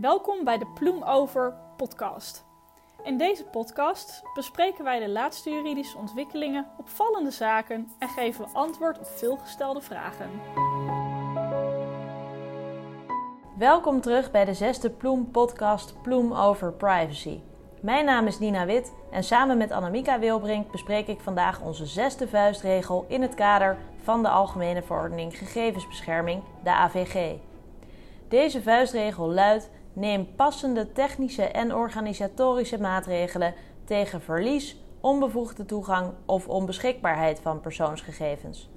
Welkom bij de Ploem Over podcast. In deze podcast bespreken wij de laatste juridische ontwikkelingen, opvallende zaken en geven we antwoord op veelgestelde vragen. Welkom terug bij de zesde Ploem podcast Ploem Over Privacy. Mijn naam is Nina Wit en samen met Annemieke Wilbrink bespreek ik vandaag onze zesde vuistregel in het kader van de Algemene Verordening Gegevensbescherming, de AVG. Deze vuistregel luidt: neem passende technische en organisatorische maatregelen tegen verlies, onbevoegde toegang of onbeschikbaarheid van persoonsgegevens.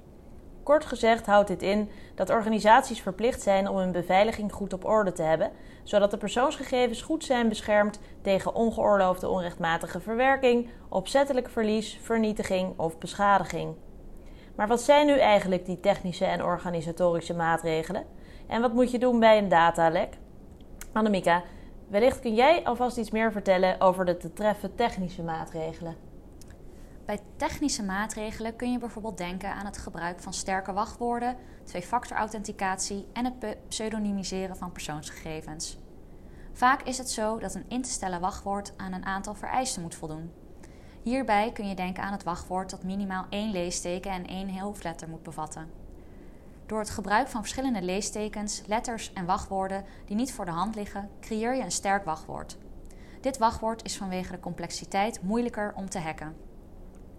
Kort gezegd houdt dit in dat organisaties verplicht zijn om hun beveiliging goed op orde te hebben, zodat de persoonsgegevens goed zijn beschermd tegen ongeoorloofde onrechtmatige verwerking, opzettelijk verlies, vernietiging of beschadiging. Maar wat zijn nu eigenlijk die technische en organisatorische maatregelen? En wat moet je doen bij een datalek? Annemieke, wellicht kun jij alvast iets meer vertellen over de te treffen technische maatregelen. Bij technische maatregelen kun je bijvoorbeeld denken aan het gebruik van sterke wachtwoorden, twee-factor-authenticatie en het pseudonymiseren van persoonsgegevens. Vaak is het zo dat een in te stellen wachtwoord aan een aantal vereisten moet voldoen. Hierbij kun je denken aan het wachtwoord dat minimaal 1 leesteken en 1 hoofdletter moet bevatten. Door het gebruik van verschillende leestekens, letters en wachtwoorden die niet voor de hand liggen, creëer je een sterk wachtwoord. Dit wachtwoord is vanwege de complexiteit moeilijker om te hacken.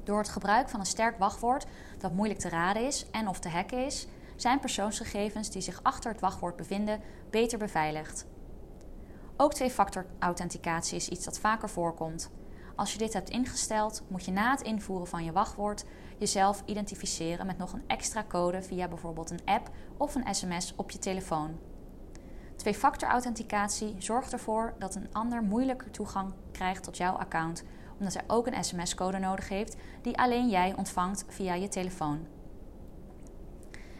Door het gebruik van een sterk wachtwoord dat moeilijk te raden is en of te hacken is, zijn persoonsgegevens die zich achter het wachtwoord bevinden beter beveiligd. Ook twee-factor-authenticatie is iets dat vaker voorkomt. Als je dit hebt ingesteld, moet je na het invoeren van je wachtwoord jezelf identificeren met nog een extra code via bijvoorbeeld een app of een sms op je telefoon. Twee-factor-authenticatie zorgt ervoor dat een ander moeilijker toegang krijgt tot jouw account, omdat hij ook een sms-code nodig heeft die alleen jij ontvangt via je telefoon.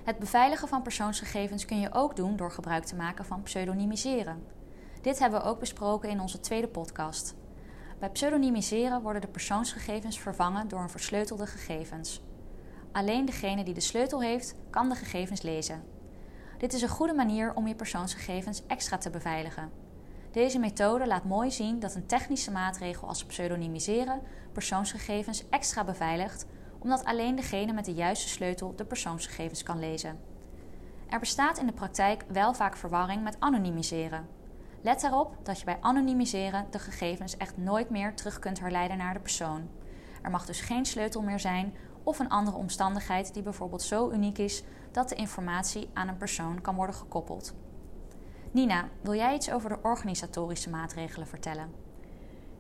Het beveiligen van persoonsgegevens kun je ook doen door gebruik te maken van pseudonymiseren. Dit hebben we ook besproken in onze tweede podcast. Bij pseudonymiseren worden de persoonsgegevens vervangen door een versleutelde gegevens. Alleen degene die de sleutel heeft, kan de gegevens lezen. Dit is een goede manier om je persoonsgegevens extra te beveiligen. Deze methode laat mooi zien dat een technische maatregel als pseudonymiseren persoonsgegevens extra beveiligt, omdat alleen degene met de juiste sleutel de persoonsgegevens kan lezen. Er bestaat in de praktijk wel vaak verwarring met anonimiseren. Let erop dat je bij anonimiseren de gegevens echt nooit meer terug kunt herleiden naar de persoon. Er mag dus geen sleutel meer zijn of een andere omstandigheid die bijvoorbeeld zo uniek is dat de informatie aan een persoon kan worden gekoppeld. Nina, wil jij iets over de organisatorische maatregelen vertellen?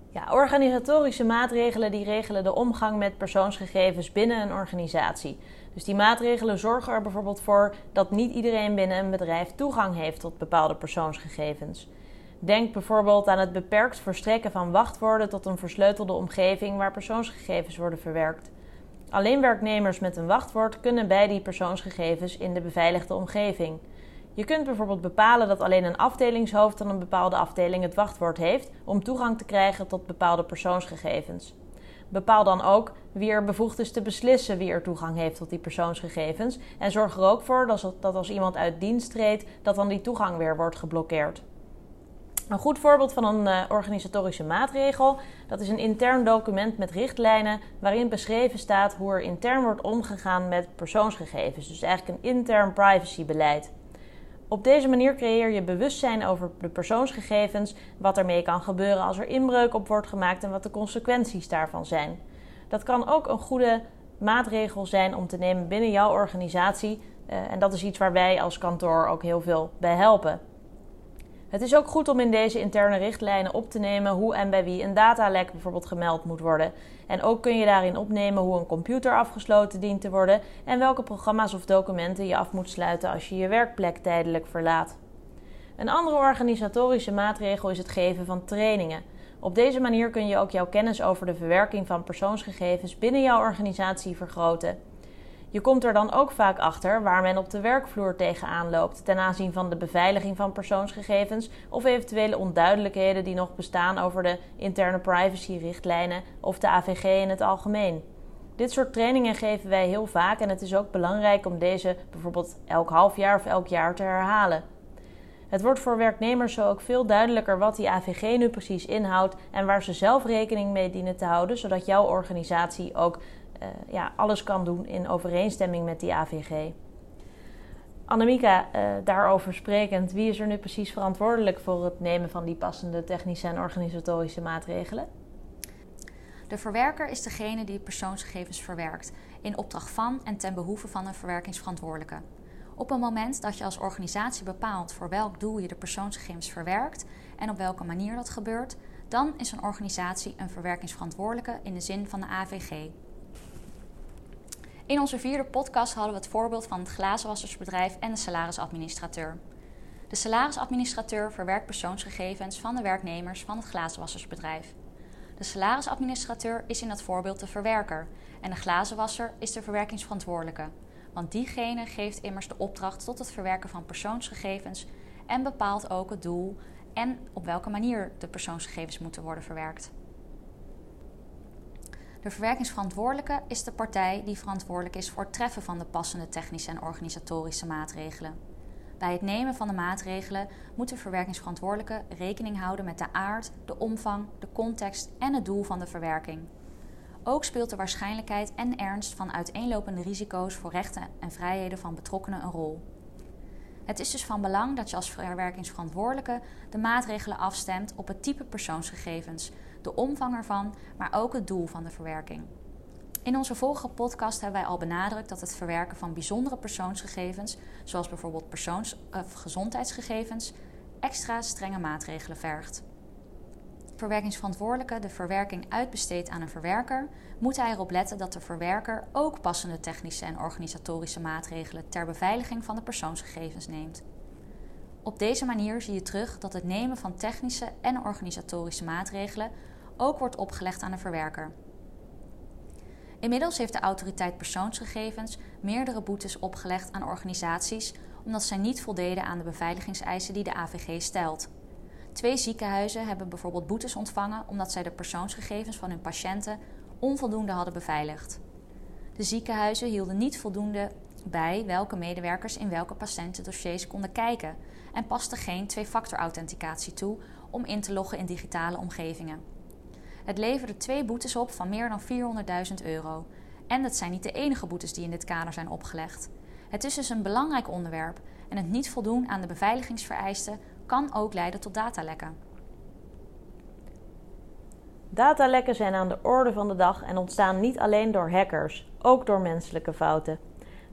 Ja, organisatorische maatregelen die regelen de omgang met persoonsgegevens binnen een organisatie. Dus die maatregelen zorgen er bijvoorbeeld voor dat niet iedereen binnen een bedrijf toegang heeft tot bepaalde persoonsgegevens. Denk bijvoorbeeld aan het beperkt verstrekken van wachtwoorden tot een versleutelde omgeving waar persoonsgegevens worden verwerkt. Alleen werknemers met een wachtwoord kunnen bij die persoonsgegevens in de beveiligde omgeving. Je kunt bijvoorbeeld bepalen dat alleen een afdelingshoofd van een bepaalde afdeling het wachtwoord heeft om toegang te krijgen tot bepaalde persoonsgegevens. Bepaal dan ook wie er bevoegd is te beslissen wie er toegang heeft tot die persoonsgegevens en zorg er ook voor dat als iemand uit dienst treedt, dat dan die toegang weer wordt geblokkeerd. Een goed voorbeeld van een organisatorische maatregel, dat is een intern document met richtlijnen waarin beschreven staat hoe er intern wordt omgegaan met persoonsgegevens. Dus eigenlijk een intern privacybeleid. Op deze manier creëer je bewustzijn over de persoonsgegevens, wat ermee kan gebeuren als er inbreuk op wordt gemaakt en wat de consequenties daarvan zijn. Dat kan ook een goede maatregel zijn om te nemen binnen jouw organisatie en dat is iets waar wij als kantoor ook heel veel bij helpen. Het is ook goed om in deze interne richtlijnen op te nemen hoe en bij wie een datalek bijvoorbeeld gemeld moet worden. En ook kun je daarin opnemen hoe een computer afgesloten dient te worden en welke programma's of documenten je af moet sluiten als je je werkplek tijdelijk verlaat. Een andere organisatorische maatregel is het geven van trainingen. Op deze manier kun je ook jouw kennis over de verwerking van persoonsgegevens binnen jouw organisatie vergroten. Je komt er dan ook vaak achter waar men op de werkvloer tegenaan loopt ten aanzien van de beveiliging van persoonsgegevens of eventuele onduidelijkheden die nog bestaan over de interne privacyrichtlijnen of de AVG in het algemeen. Dit soort trainingen geven wij heel vaak en het is ook belangrijk om deze bijvoorbeeld elk half jaar of elk jaar te herhalen. Het wordt voor werknemers zo ook veel duidelijker wat die AVG nu precies inhoudt en waar ze zelf rekening mee dienen te houden, zodat jouw organisatie ook alles kan doen in overeenstemming met die AVG. Annemieke, daarover sprekend, wie is er nu precies verantwoordelijk voor het nemen van die passende technische en organisatorische maatregelen? De verwerker is degene die persoonsgegevens verwerkt, in opdracht van en ten behoeve van een verwerkingsverantwoordelijke. Op het moment dat je als organisatie bepaalt voor welk doel je de persoonsgegevens verwerkt en op welke manier dat gebeurt, dan is een organisatie een verwerkingsverantwoordelijke in de zin van de AVG. In onze vierde podcast hadden we het voorbeeld van het glazenwassersbedrijf en de salarisadministrateur. De salarisadministrateur verwerkt persoonsgegevens van de werknemers van het glazenwassersbedrijf. De salarisadministrateur is in dat voorbeeld de verwerker en de glazenwasser is de verwerkingsverantwoordelijke, want diegene geeft immers de opdracht tot het verwerken van persoonsgegevens en bepaalt ook het doel en op welke manier de persoonsgegevens moeten worden verwerkt. De verwerkingsverantwoordelijke is de partij die verantwoordelijk is voor het treffen van de passende technische en organisatorische maatregelen. Bij het nemen van de maatregelen moet de verwerkingsverantwoordelijke rekening houden met de aard, de omvang, de context en het doel van de verwerking. Ook speelt de waarschijnlijkheid en ernst van uiteenlopende risico's voor rechten en vrijheden van betrokkenen een rol. Het is dus van belang dat je als verwerkingsverantwoordelijke de maatregelen afstemt op het type persoonsgegevens, de omvang ervan, maar ook het doel van de verwerking. In onze vorige podcast hebben wij al benadrukt dat het verwerken van bijzondere persoonsgegevens, zoals bijvoorbeeld gezondheidsgegevens, extra strenge maatregelen vergt. Verwerkingsverantwoordelijke de verwerking uitbesteedt aan een verwerker, moet hij erop letten dat de verwerker ook passende technische en organisatorische maatregelen ter beveiliging van de persoonsgegevens neemt. Op deze manier zie je terug dat het nemen van technische en organisatorische maatregelen ook wordt opgelegd aan de verwerker. Inmiddels heeft de Autoriteit Persoonsgegevens meerdere boetes opgelegd aan organisaties omdat zij niet voldeden aan de beveiligingseisen die de AVG stelt. 2 ziekenhuizen hebben bijvoorbeeld boetes ontvangen omdat zij de persoonsgegevens van hun patiënten onvoldoende hadden beveiligd. De ziekenhuizen hielden niet voldoende bij welke medewerkers in welke patiëntendossiers konden kijken en pasten geen 2-factor-authenticatie toe om in te loggen in digitale omgevingen. Het leverde 2 boetes op van meer dan €400.000. En dat zijn niet de enige boetes die in dit kader zijn opgelegd. Het is dus een belangrijk onderwerp en het niet voldoen aan de beveiligingsvereisten kan ook leiden tot datalekken. Datalekken zijn aan de orde van de dag en ontstaan niet alleen door hackers, ook door menselijke fouten.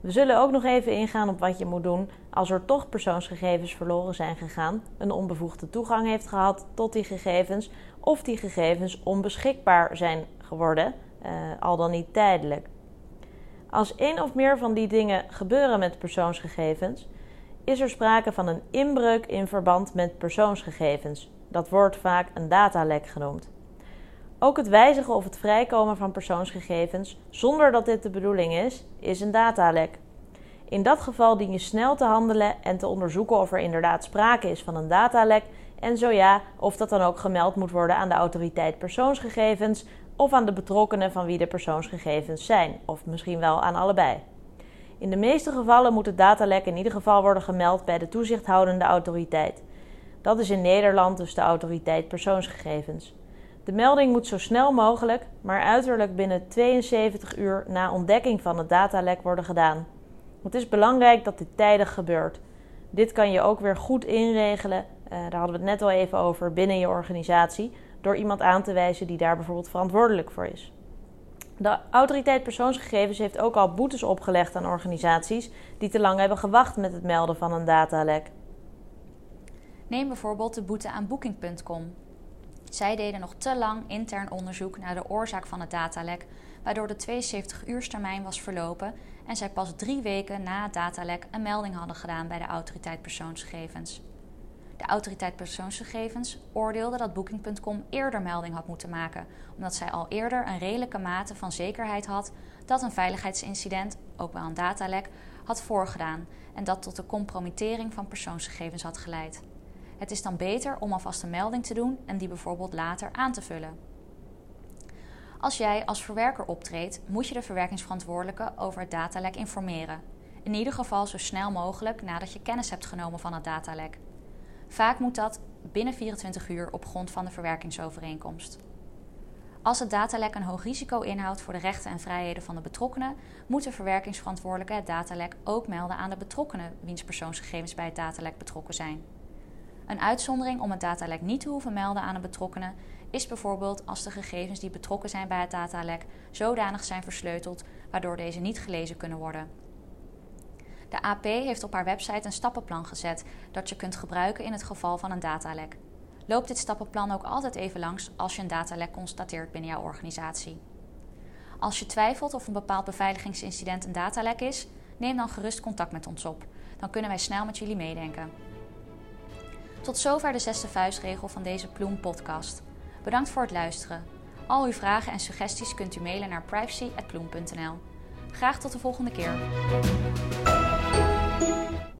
We zullen ook nog even ingaan op wat je moet doen als er toch persoonsgegevens verloren zijn gegaan, een onbevoegde toegang heeft gehad tot die gegevens of die gegevens onbeschikbaar zijn geworden, al dan niet tijdelijk. Als 1 of meer van die dingen gebeuren met persoonsgegevens, is er sprake van een inbreuk in verband met persoonsgegevens. Dat wordt vaak een datalek genoemd. Ook het wijzigen of het vrijkomen van persoonsgegevens zonder dat dit de bedoeling is, is een datalek. In dat geval dien je snel te handelen en te onderzoeken of er inderdaad sprake is van een datalek en zo ja, of dat dan ook gemeld moet worden aan de Autoriteit Persoonsgegevens of aan de betrokkenen van wie de persoonsgegevens zijn, of misschien wel aan allebei. In de meeste gevallen moet het datalek in ieder geval worden gemeld bij de toezichthoudende autoriteit. Dat is in Nederland dus de Autoriteit Persoonsgegevens. De melding moet zo snel mogelijk, maar uiterlijk binnen 72 uur na ontdekking van het datalek worden gedaan. Het is belangrijk dat dit tijdig gebeurt. Dit kan je ook weer goed inregelen, daar hadden we het net al even over, binnen je organisatie, door iemand aan te wijzen die daar bijvoorbeeld verantwoordelijk voor is. De Autoriteit Persoonsgegevens heeft ook al boetes opgelegd aan organisaties die te lang hebben gewacht met het melden van een datalek. Neem bijvoorbeeld de boete aan Booking.com. Zij deden nog te lang intern onderzoek naar de oorzaak van het datalek, waardoor de 72-uurstermijn was verlopen en zij pas 3 weken na het datalek een melding hadden gedaan bij de Autoriteit Persoonsgegevens. De Autoriteit Persoonsgegevens oordeelde dat Booking.com eerder melding had moeten maken, omdat zij al eerder een redelijke mate van zekerheid had dat een veiligheidsincident, ook wel een datalek, had voorgedaan en dat tot de compromittering van persoonsgegevens had geleid. Het is dan beter om alvast een melding te doen en die bijvoorbeeld later aan te vullen. Als jij als verwerker optreedt, moet je de verwerkingsverantwoordelijke over het datalek informeren. In ieder geval zo snel mogelijk nadat je kennis hebt genomen van het datalek. Vaak moet dat binnen 24 uur op grond van de verwerkingsovereenkomst. Als het datalek een hoog risico inhoudt voor de rechten en vrijheden van de betrokkenen, moet de verwerkingsverantwoordelijke het datalek ook melden aan de betrokkenen wiens persoonsgegevens bij het datalek betrokken zijn. Een uitzondering om het datalek niet te hoeven melden aan een betrokkenen is bijvoorbeeld als de gegevens die betrokken zijn bij het datalek zodanig zijn versleuteld waardoor deze niet gelezen kunnen worden. De AP heeft op haar website een stappenplan gezet dat je kunt gebruiken in het geval van een datalek. Loop dit stappenplan ook altijd even langs als je een datalek constateert binnen jouw organisatie. Als je twijfelt of een bepaald beveiligingsincident een datalek is, neem dan gerust contact met ons op. Dan kunnen wij snel met jullie meedenken. Tot zover de 6e vuistregel van deze Ploem podcast. Bedankt voor het luisteren. Al uw vragen en suggesties kunt u mailen naar privacy@ploem.nl. Graag tot de volgende keer.